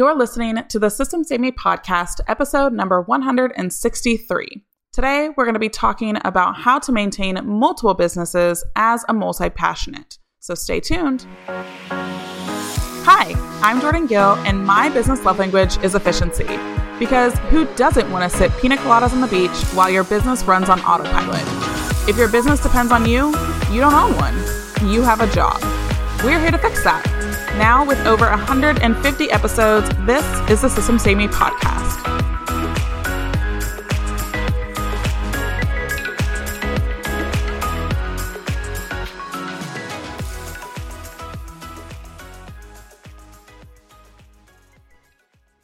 You're listening to the System Save Me podcast, episode number 163. Today, we're going to be talking about how to maintain multiple businesses as a multi-passionate. So stay tuned. Hi, I'm Jordan Gill, and my business love language is efficiency. Because who doesn't want to sip pina coladas on the beach while your business runs on autopilot? If your business depends on you, you don't own one. You have a job. We're here to fix that. Now, with over 150 episodes, this is the System Save Me podcast.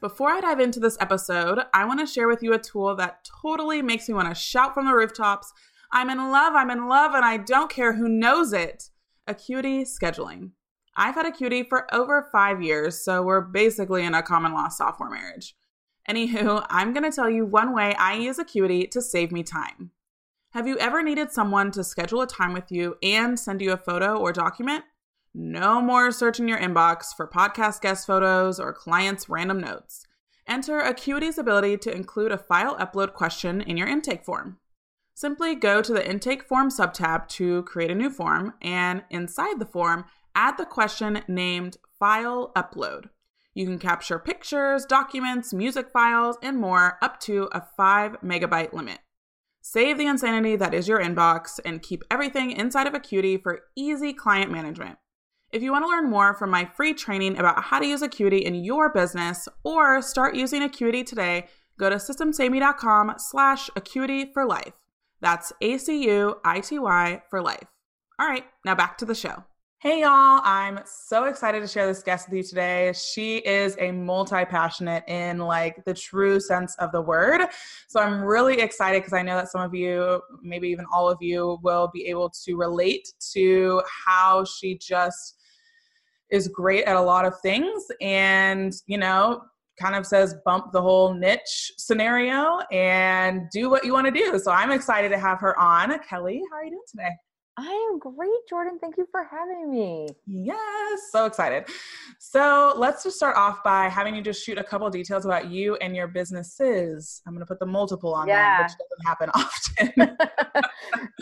Before I dive into this episode, I want to share with you a tool that totally makes me want to shout from the rooftops, I'm in love, and I don't care who knows it. Acuity Scheduling. I've had Acuity for over 5 years, so we're basically in a common law software marriage. Anywho, I'm going to tell you one way I use Acuity to save me time. Have you ever needed someone to schedule a time with you and send you a photo or document? No more searching your inbox for podcast guest photos or clients' random notes. Enter Acuity's ability to include a file upload question in your intake form. Simply go to the Intake Form subtab to create a new form, and inside the form, add the question named File Upload. You can capture pictures, documents, music files, and more up to a 5 megabyte limit. Save the insanity that is your inbox and keep everything inside of Acuity for easy client management. If you want to learn more from my free training about how to use Acuity in your business or start using Acuity today, go to systemsaveme.com/acuity for life. That's ACUITY for life. All right, now back to the show. Hey y'all, I'm so excited to share this guest with you today. She is a multi-passionate in like the true sense of the word. So I'm really excited because I know that some of you, maybe even all of you, will be able to relate to how she just is great at a lot of things and, you know, kind of says bump the whole niche scenario and do what you want to do. So I'm excited to have her on. Kelly, how are you doing today? I am great, Jordan. Thank you for having me. Yes, so excited. So let's just start off by having you just shoot a couple of details about you and your businesses. I'm going to put the multiple on there, which doesn't happen often.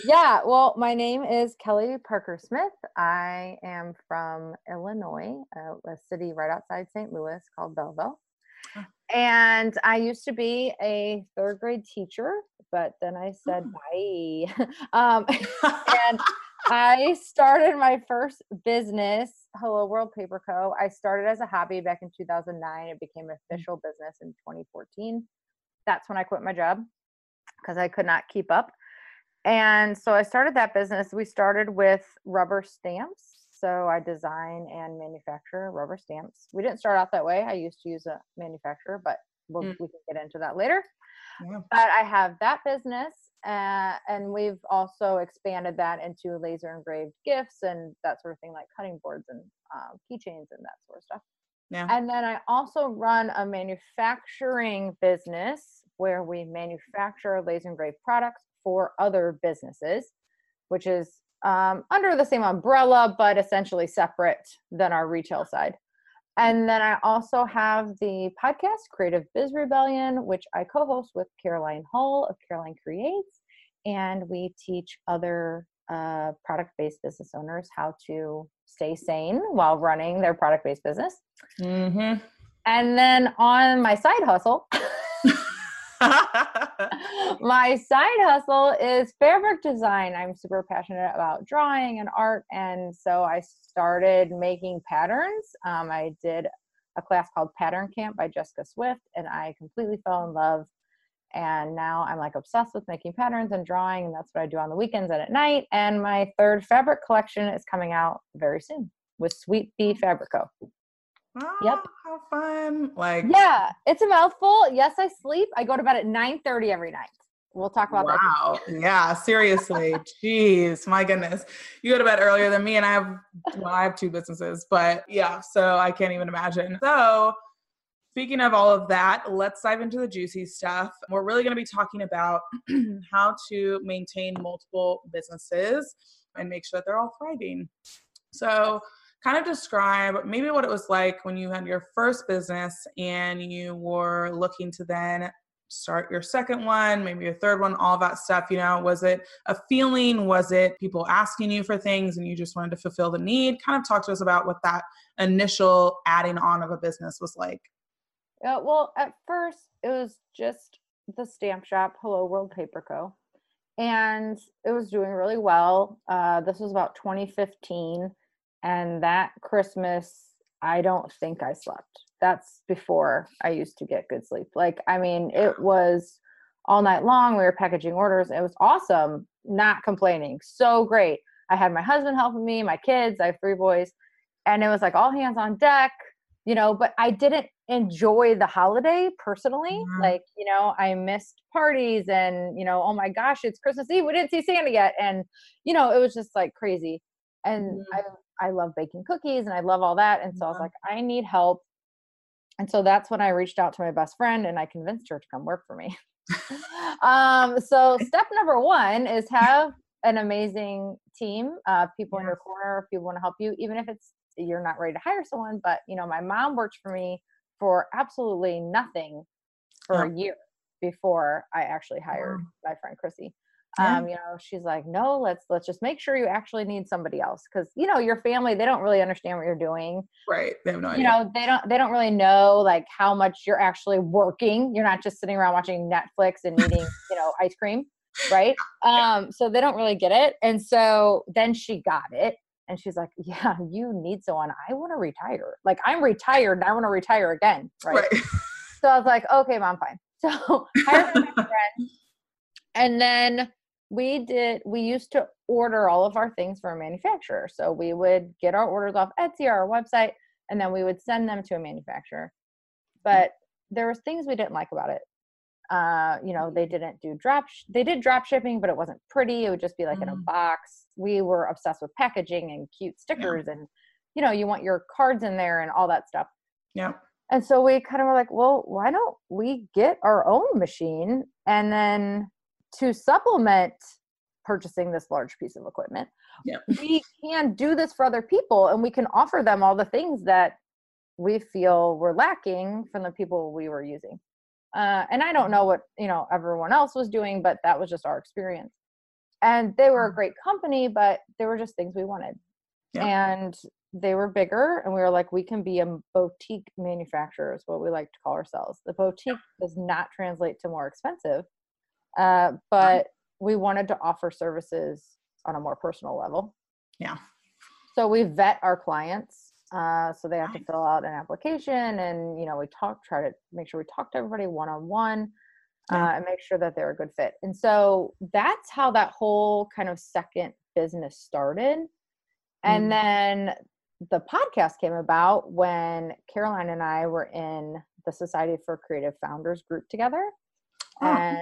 Yeah, well, my name is Kelly Parker Smith. I am from Illinois, a city right outside St. Louis called Belleville. And I used to be a third grade teacher, but then I said, bye. And I started my first business, Hello World Paper Co. I started as a hobby back in 2009. It became an official business in 2014. That's when I quit my job because I could not keep up. And so I started that business. We started with rubber stamps. So I design and manufacture rubber stamps. We didn't start out that way. I used to use a manufacturer, but we can get into that later. Yeah. But I have that business, and we've also expanded that into laser engraved gifts and that sort of thing, like cutting boards and keychains and that sort of stuff. Yeah. And then I also run a manufacturing business where we manufacture laser engraved products for other businesses, which is under the same umbrella, but essentially separate than our retail side. And then I also have the podcast Creative Biz Rebellion, which I co-host with Caroline Hull of Caroline Creates. And we teach other product-based business owners how to stay sane while running their product-based business. Mm-hmm. And then on my side hustle, my side hustle is fabric design. I'm super passionate about drawing and art. And so I started making patterns. I did a class called Pattern Camp by Jessica Swift, and I completely fell in love. And now I'm like obsessed with making patterns and drawing. And that's what I do on the weekends and at night. And my third fabric collection is coming out very soon with Sweet Bee Fabric Co. Oh, yep. How fun. Like, yeah, it's a mouthful. Yes, I sleep. I go to bed at 9:30 every night. We'll talk about that. Wow. Yeah, seriously. Jeez, my goodness. You go to bed earlier than me, and I have two businesses, but yeah, so I can't even imagine. So speaking of all of that, let's dive into the juicy stuff. We're really going to be talking about how to maintain multiple businesses and make sure that they're all thriving. So kind of describe maybe what it was like when you had your first business and you were looking to then start your second one, maybe your third one, all that stuff. You know, was it a feeling? Was it people asking you for things and you just wanted to fulfill the need? Kind of talk to us about what that initial adding on of a business was like. Yeah, well, at first it was just the stamp shop, Hello World Paper Co. And it was doing really well. This was about 2015. And that Christmas, I don't think I slept. That's before I used to get good sleep. Like, I mean, it was all night long. We were packaging orders. It was awesome. Not complaining. So great. I had my husband helping me, my kids. I have 3 boys. And it was like all hands on deck, you know, but I didn't enjoy the holiday personally. Mm-hmm. Like, you know, I missed parties and, you know, oh my gosh, it's Christmas Eve. We didn't see Santa yet. And, you know, it was just like crazy. And mm-hmm. I love baking cookies and I love all that. And so I was like, I need help. And so that's when I reached out to my best friend and I convinced her to come work for me. So step number 1 is have an amazing team, people in your corner, if people want to help you, even if it's, you're not ready to hire someone. But you know, my mom worked for me for absolutely nothing for a year before I actually hired my friend Chrissy. You know, she's like, no, let's just make sure you actually need somebody else. Cause you know, your family, they don't really understand what you're doing. Right. They have no idea. You know, they don't really know like how much you're actually working. You're not just sitting around watching Netflix and eating, you know, ice cream. Right. So they don't really get it. And so then she got it and she's like, yeah, you need someone. I want to retire. Like I'm retired and I want to retire again. Right. So I was like, okay, mom, fine. So hired my friend. And then we used to order all of our things from a manufacturer. So we would get our orders off Etsy or our website, and then we would send them to a manufacturer. But there was things we didn't like about it. You know, they didn't do they did drop shipping, but it wasn't pretty. It would just be like in a box. We were obsessed with packaging and cute stickers and, you know, you want your cards in there and all that stuff. Yeah. And so we kind of were like, well, why don't we get our own machine? And then to supplement purchasing this large piece of equipment, we can do this for other people and we can offer them all the things that we feel were lacking from the people we were using. And I don't know what, you know, everyone else was doing, but that was just our experience. And they were a great company, but there were just things we wanted. And they were bigger and we were like, we can be a boutique manufacturer is what we like to call ourselves. The boutique does not translate to more expensive. But we wanted to offer services on a more personal level. Yeah. So we vet our clients. So they have to fill out an application and, you know, we try to make sure we talk to everybody one-on-one, and make sure that they're a good fit. And so that's how that whole kind of second business started. And then the podcast came about when Caroline and I were in the Society for Creative Founders group together. And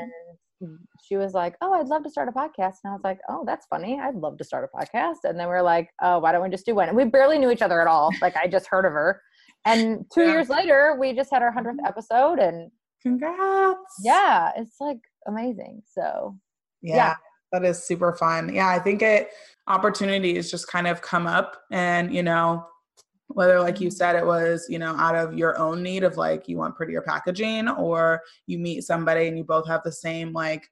she was like, oh, I'd love to start a podcast. And I was like, oh, that's funny. I'd love to start a podcast. And then we were like, oh, why don't we just do one? And we barely knew each other at all. Like I just heard of her. And 2 years later, we just had our 100th episode and congrats. Yeah. It's like amazing. So yeah. That is super fun. Yeah. I think opportunities just kind of come up and, you know, whether, like you said, it was, you know, out of your own need of like, you want prettier packaging, or you meet somebody and you both have the same like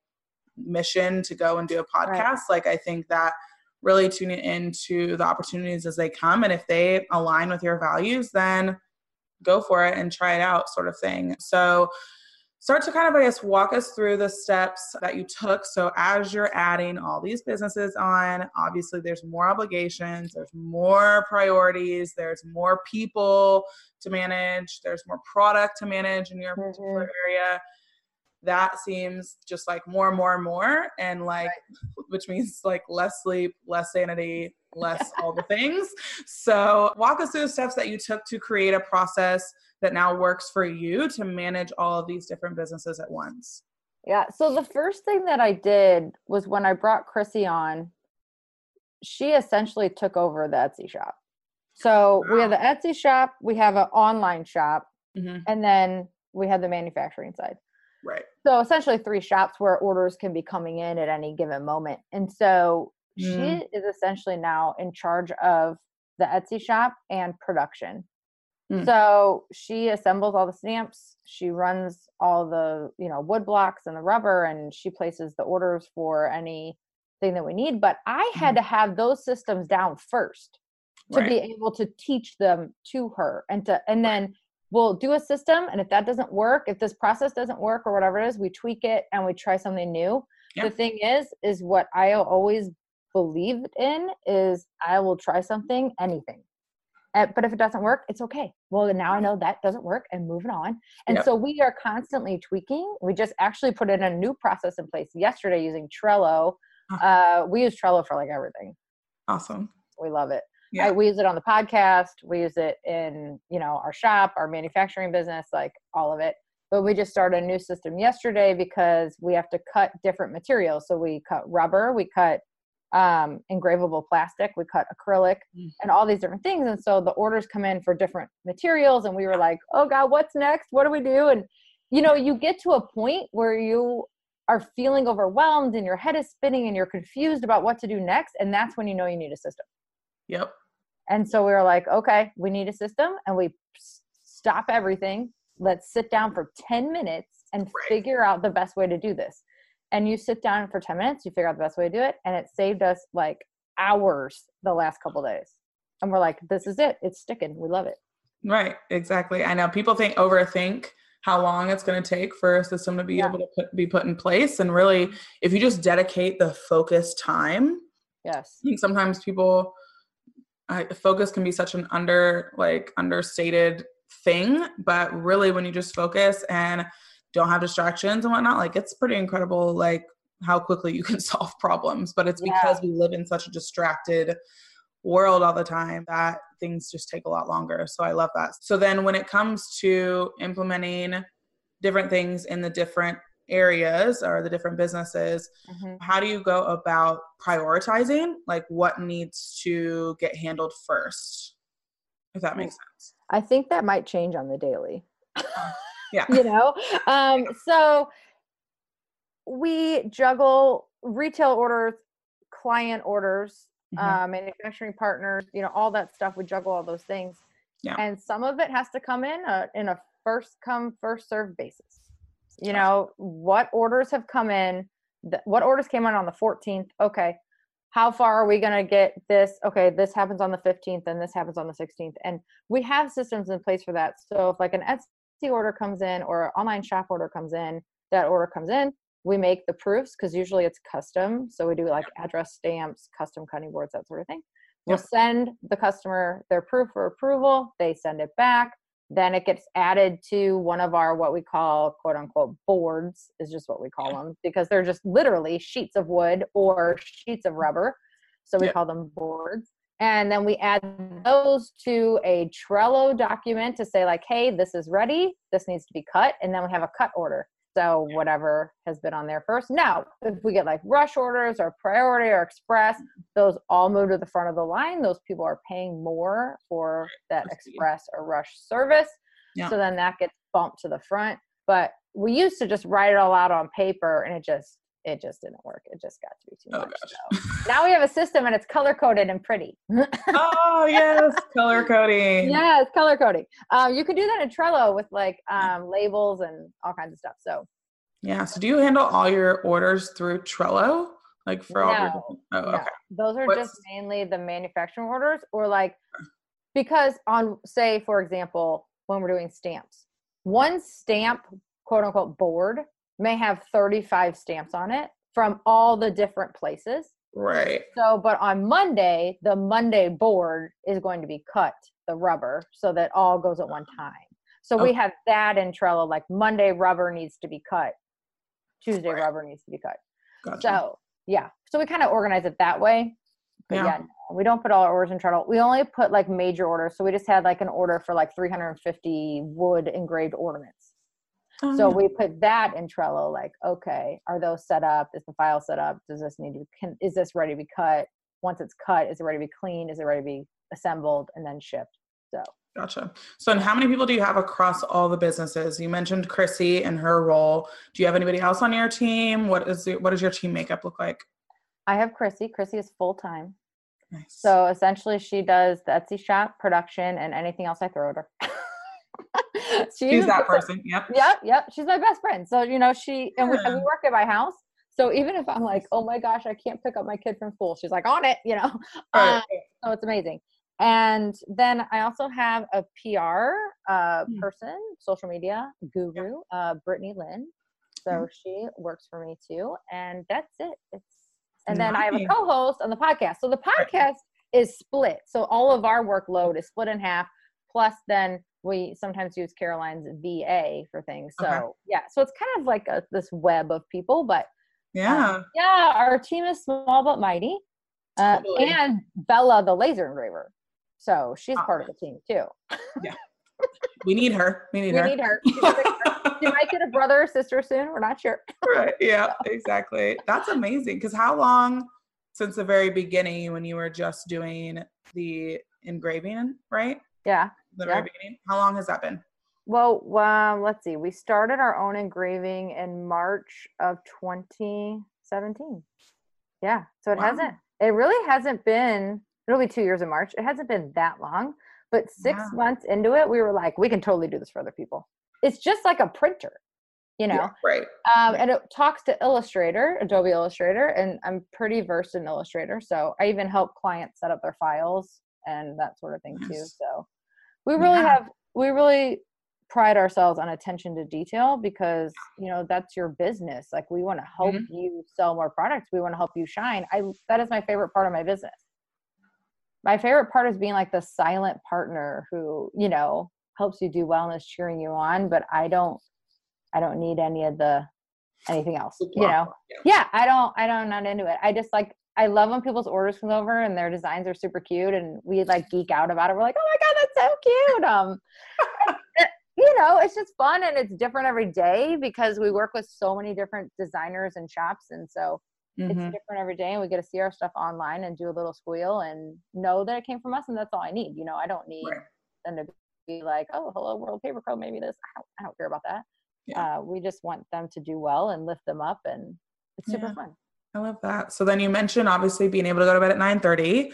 mission to go and do a podcast. Right. Like, I think that really tuning into the opportunities as they come. And if they align with your values, then go for it and try it out sort of thing. So start to kind of, I guess, walk us through the steps that you took. So as you're adding all these businesses on, obviously there's more obligations, there's more priorities, there's more people to manage, there's more product to manage in your particular area. That seems just like more and more and more. And like, which means like less sleep, less sanity, less all the things. So walk us through the steps that you took to create a process that now works for you to manage all of these different businesses at once. Yeah. So the first thing that I did was when I brought Chrissy on, she essentially took over the Etsy shop. So we have the Etsy shop, we have an online shop, and then we have the manufacturing side. Right. So essentially 3 shops where orders can be coming in at any given moment. And so she is essentially now in charge of the Etsy shop and production. So she assembles all the stamps. She runs all the, you know, wood blocks and the rubber, and she places the orders for anything that we need. But I had to have those systems down first to be able to teach them to her, and to, and then we'll do a system. And if that doesn't work, if this process doesn't work or whatever it is, we tweak it and we try something new. Yeah. The thing is what I always believed in is I will try something, anything. But if it doesn't work, it's okay. Well, now I know that doesn't work and moving on. And so we are constantly tweaking. We just actually put in a new process in place yesterday using Trello. We use Trello for like everything. Awesome. We love it. Yeah. We use it on the podcast. We use it in, you know, our shop, our manufacturing business, like all of it. But we just started a new system yesterday because we have to cut different materials. So we cut rubber, we cut engravable plastic, we cut acrylic, and all these different things. And so the orders come in for different materials, and we were like, oh God, what's next? What do we do? And you know, you get to a point where you are feeling overwhelmed and your head is spinning and you're confused about what to do next. And that's when you know you need a system. Yep. And so we were like, okay, we need a system, and we stop everything. Let's sit down for 10 minutes and figure out the best way to do this. And you sit down for 10 minutes, you figure out the best way to do it. And it saved us like hours the last couple of days. And we're like, this is it. It's sticking. We love it. Right. Exactly. I know people overthink how long it's going to take for a system to be able to be put in place. And really, if you just dedicate the focus time, I think sometimes people, focus can be such an understated thing, but really when you just focus and don't have distractions and whatnot, like it's pretty incredible, like how quickly you can solve problems. But it's because we live in such a distracted world all the time that things just take a lot longer. So I love that. So then when it comes to implementing different things in the different areas or the different businesses, how do you go about prioritizing, like what needs to get handled first, if that makes sense? I think that might change on the daily. Yeah. You know, so we juggle retail orders, client orders, manufacturing partners, you know, all that stuff. We juggle all those things. Yeah. And some of it has to come in a first come, first served basis. You know, what orders have come in, what orders came in on the 14th? Okay. How far are we going to get this? Okay, this happens on the 15th and this happens on the 16th. And we have systems in place for that. So if like an Etsy order comes in or an online shop order comes in, we make the proofs because usually it's custom. So we do like address stamps, custom cutting boards, that sort of thing. We'll send the customer their proof for approval. They send it back. Then it gets added to one of our, what we call quote unquote boards, is just what we call them, because they're just literally sheets of wood or sheets of rubber. So we call them boards. And then we add those to a Trello document to say like, hey, this is ready. This needs to be cut. And then we have a cut order. So whatever has been on there first. Now, if we get like rush orders or priority or express, those all move to the front of the line. Those people are paying more for that express or rush service. Yeah. So then that gets bumped to the front. But we used to just write it all out on paper, and it just didn't work. It just got to be too much. So now we have a system, and it's color coded and pretty. Oh yes. Color coding. Yes. Color coding. You can do that in Trello with like labels and all kinds of stuff. So yeah. So do you handle all your orders through Trello? Like for all your, okay. Those are just mainly the manufacturing orders, or like, because on, say for example, when we're doing stamps, one stamp, quote unquote board, may have 35 stamps on it from all the different places. Right. So, but on Monday, the Monday board is going to be cut, the rubber, so that all goes at one time. So we have that in Trello, like Monday rubber needs to be cut. Tuesday rubber needs to be cut. Gotcha. So yeah. So we kind of organize it that way. But no, we don't put all our orders in Trello. We only put like major orders. So we just had like an order for like 350 wood engraved ornaments. So we put that in Trello, like, okay, are those set up? Is the file set up? Does this need to be, is this ready to be cut? Once it's cut, is it ready to be cleaned? Is it ready to be assembled and then shipped? So. Gotcha. So and how many people do you have across all the businesses? You mentioned Chrissy and her role. Do you have anybody else on your team? What does your team makeup look like? I have Chrissy. Chrissy is full-time. Nice. So essentially she does the Etsy shop, production, and anything else I throw at her. She's that person. Yep. She's my best friend. So, you know, and we work at my house. So even if I'm like, oh my gosh, I can't pick up my kid from school, she's like, on it, you know? Right. So it's amazing. And then I also have a PR person, social media guru, Brittany Lynn. So she works for me too. And that's it. And then I have a co-host on the podcast. So the podcast is split. So all of our workload is split in half. Plus then we sometimes use Caroline's VA for things. So so it's kind of like this web of people, but our team is small but mighty. Totally. And Bella, the laser engraver. So she's part of the team too. Yeah. We need her. She might get a brother or sister soon. We're not sure. Right. Yeah, exactly. That's amazing. Because how long since the very beginning when you were just doing the engraving, right? Yeah. Very beginning. How long has that been? Well, let's see. We started our own engraving in March of 2017. Yeah. So it hasn't been, it'll be 2 years in March. It hasn't been that long, but 6 months into it, we were like, we can totally do this for other people. It's just like a printer, you know? Yeah, right. And it talks to Illustrator, Adobe Illustrator, and I'm pretty versed in Illustrator. So I even help clients set up their files and that sort of thing too. So we really really pride ourselves on attention to detail because, you know, that's your business. Like we want to help you sell more products. We want to help you shine. That is my favorite part of my business. My favorite part is being like the silent partner who, you know, helps you do well and is cheering you on, but I don't need any of anything else, you know? Yeah. I'm not into it. I just like, I love when people's orders come over and their designs are super cute and we like geek out about it. We're like, oh my God, that's so cute. You know, it's just fun and it's different every day because we work with so many different designers and shops. And so it's different every day and we get to see our stuff online and do a little squeal and know that it came from us. And that's all I need. You know, I don't need them to be like, oh, Hello World Paper Co. Maybe this. I don't care about that. Yeah. We just want them to do well and lift them up. And it's super fun. I love that. So then you mentioned obviously being able to go to bed at 9:30.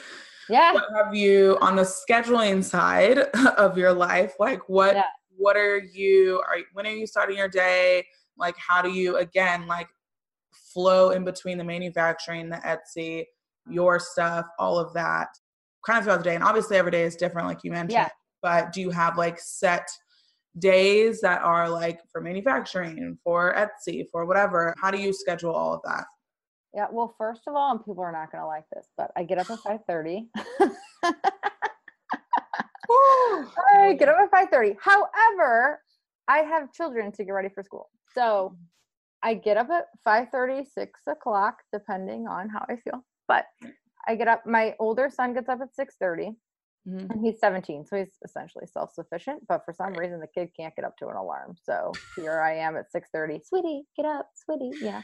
Yeah. What have you on the scheduling side of your life? Like what when are you starting your day? Like, how do you, again, like flow in between the manufacturing, the Etsy, your stuff, all of that kind of throughout the day? And obviously every day is different, like you mentioned, but do you have like set days that are like for manufacturing, for Etsy, for whatever? How do you schedule all of that? Yeah. Well, first of all, and people are not going to like this, but I get up at 5:30. All right, get up at 5:30. However, I have children to get ready for school. So I get up at 5:30, 6 o'clock, depending on how I feel. But I get up, my older son gets up at 6:30 and he's 17. So he's essentially self-sufficient, but for some reason the kid can't get up to an alarm. So here I am at 6:30, sweetie, get up, sweetie. Yeah.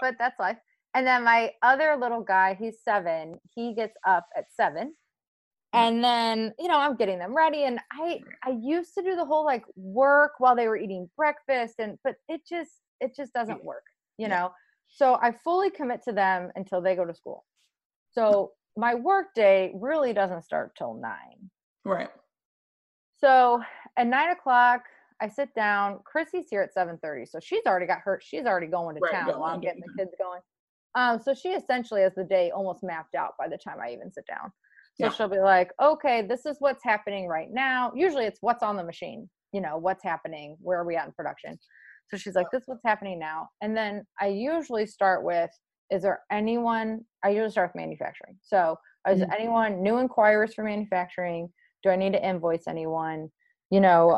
But that's life. And then my other little guy, he's 7. He gets up at 7. And then, you know, I'm getting them ready. And I used to do the whole like work while they were eating breakfast but it just doesn't work, you know? So I fully commit to them until they go to school. So my work day really doesn't start till 9. Right. So at 9 o'clock, I sit down. Chrissy's here at 7:30. So she's already got her, she's already going to town while I'm getting the kids going. So she essentially has the day almost mapped out by the time I even sit down. So she'll be like, okay, this is what's happening right now. Usually it's what's on the machine, you know, what's happening, where are we at in production? So she's like, this is what's happening now. And then I usually start with, manufacturing. So is anyone new inquiries for manufacturing? Do I need to invoice anyone? You know,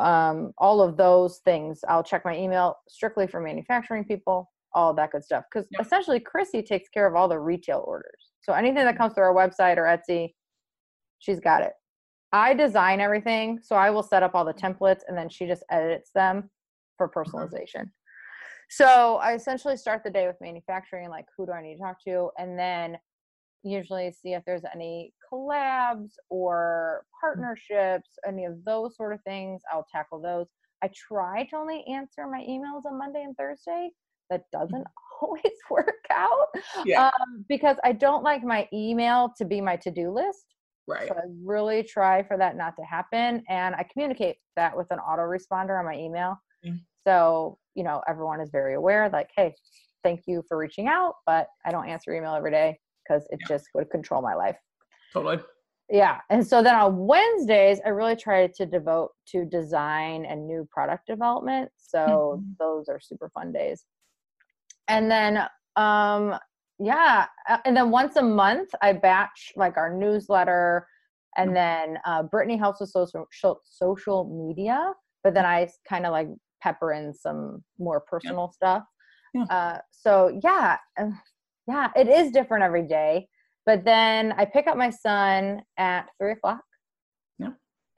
all of those things. I'll check my email strictly for manufacturing people, all that good stuff. Because essentially Chrissy takes care of all the retail orders. So anything that comes through our website or Etsy, she's got it. I design everything. So I will set up all the templates and then she just edits them for personalization. So I essentially start the day with manufacturing, like who do I need to talk to? And then usually see if there's any collabs or partnerships, any of those sort of things. I'll tackle those. I try to only answer my emails on Monday and Thursday. That doesn't always work out. Yeah. Because I don't like my email to be my to-do list. Right. So I really try for that not to happen. And I communicate that with an autoresponder on my email. Mm-hmm. So, you know, everyone is very aware, like, hey, thank you for reaching out, but I don't answer email every day because it just would control my life. Totally. Yeah. And so then on Wednesdays, I really try to devote to design and new product development. So mm-hmm. those are super fun days. And then, and then once a month, I batch like our newsletter, and then Brittany helps with social media, but then I kind of like pepper in some more personal stuff. Yeah. So it is different every day. But then I pick up my son at 3 o'clock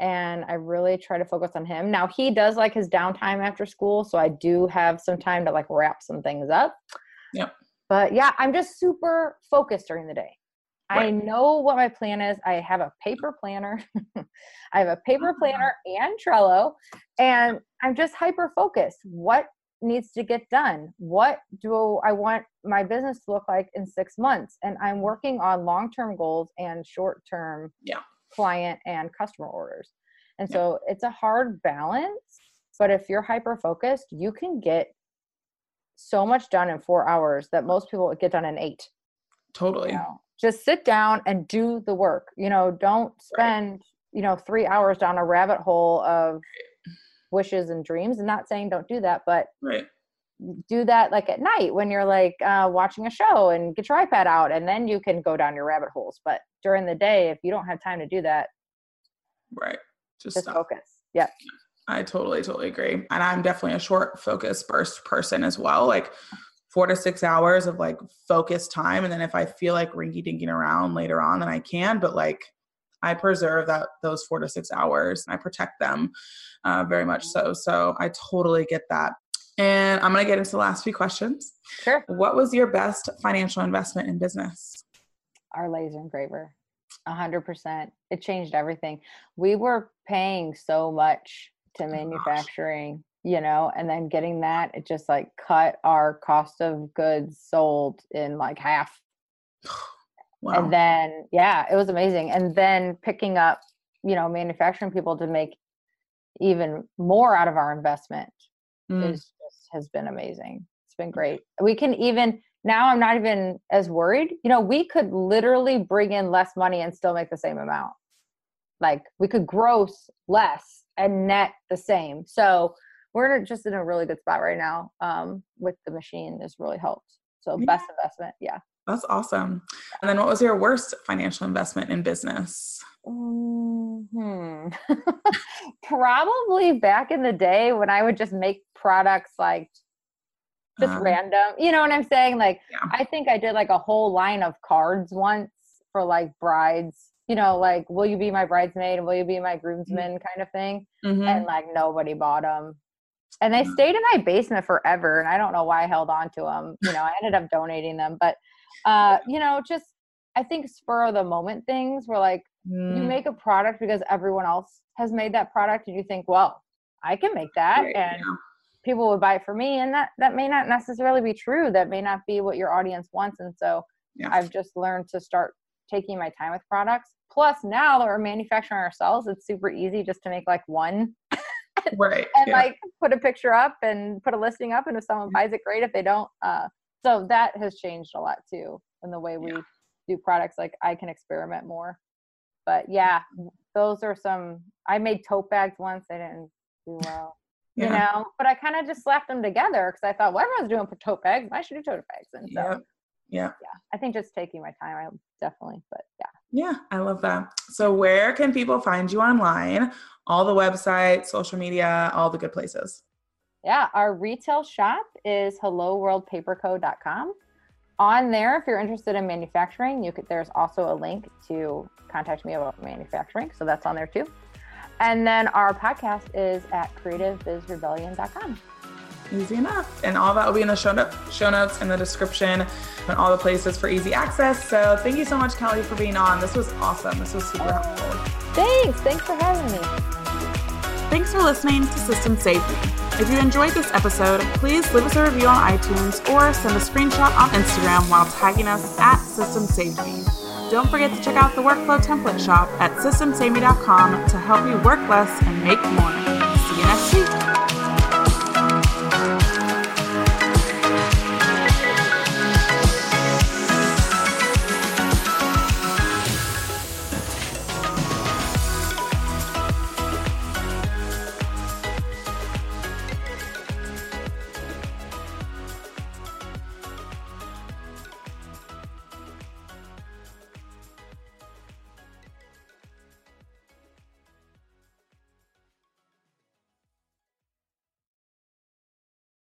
and I really try to focus on him. Now he does like his downtime after school. So I do have some time to like wrap some things up. Yep. But yeah, I'm just super focused during the day. Right. I know what my plan is. I have a paper planner. I have a paper planner and Trello, and I'm just hyper-focused. What needs to get done? What do I want my business to look like in 6 months? And I'm working on long-term goals and short-term client and customer orders. And so it's a hard balance, but if you're hyper-focused, you can get so much done in 4 hours that most people get done in 8. Totally. You know, just sit down and do the work. You know, don't spend, 3 hours down a rabbit hole of wishes and dreams. I'm not saying don't do that, but do that like at night when you're like watching a show and get your iPad out, and then you can go down your rabbit holes. But during the day, if you don't have time to do that, just stop. Focus. Yeah. I totally agree. And I'm definitely a short focus burst person as well. Like 4 to 6 hours of like focused time. And then if I feel like rinky dinking around later on, then I can, but like I preserve that those 4 to 6 hours and I protect them very much so. So I totally get that. And I'm going to get into the last few questions. Sure. What was your best financial investment in business? Our laser engraver, 100%. It changed everything. We were paying so much to manufacturing, and then getting that, it just like cut our cost of goods sold in like half. Wow. And then, it was amazing. And then picking up, manufacturing people to make even more out of our investment has been amazing. It's been great. We can even, now I'm not even as worried, we could literally bring in less money and still make the same amount. Like we could gross less and net the same. So we're just in a really good spot right now with the machine. This really helped. So best investment. Yeah. That's awesome. And then what was your worst financial investment in business? Probably back in the day when I would just make products like just random. You know what I'm saying? Like I think I did like a whole line of cards once for like brides, like will you be my bridesmaid and will you be my groomsman kind of thing. Mm-hmm. And like nobody bought them. And they stayed in my basement forever. And I don't know why I held on to them. I ended up donating them, but just, I think spur of the moment things were like, you make a product because everyone else has made that product. And you think, well, I can make that people would buy it for me. And that may not necessarily be true. That may not be what your audience wants. And so I've just learned to start taking my time with products. Plus now that we're manufacturing ourselves, it's super easy just to make like one like put a picture up and put a listing up, and if someone buys it, great. If they don't, so that has changed a lot too in the way we do products. Like I can experiment more, but those are some. I made tote bags once. They didn't do well, but I kind of just slapped them together because I thought, well, everyone's doing tote bags, I should do tote bags. And so I think just taking my time, I love that. So where can people find you online? All the websites, social media, all the good places. Yeah. Our retail shop is helloworldpaperco.com. On there, if you're interested in manufacturing, there's also a link to contact me about manufacturing. So that's on there too. And then our podcast is at creativebizrebellion.com. Easy enough. And all that will be in the show notes and the description and all the places for easy access. So thank you so much, Kelly, for being on. This was awesome. This was super helpful. Thanks. Thanks for having me. Thanks for listening to System Save Me. If you enjoyed this episode, please leave us a review on iTunes or send a screenshot on Instagram while tagging us at SystemSaveMe. Don't forget to check out the Workflow Template Shop at SystemSaveMe.com to help you work less and make more. See you next week.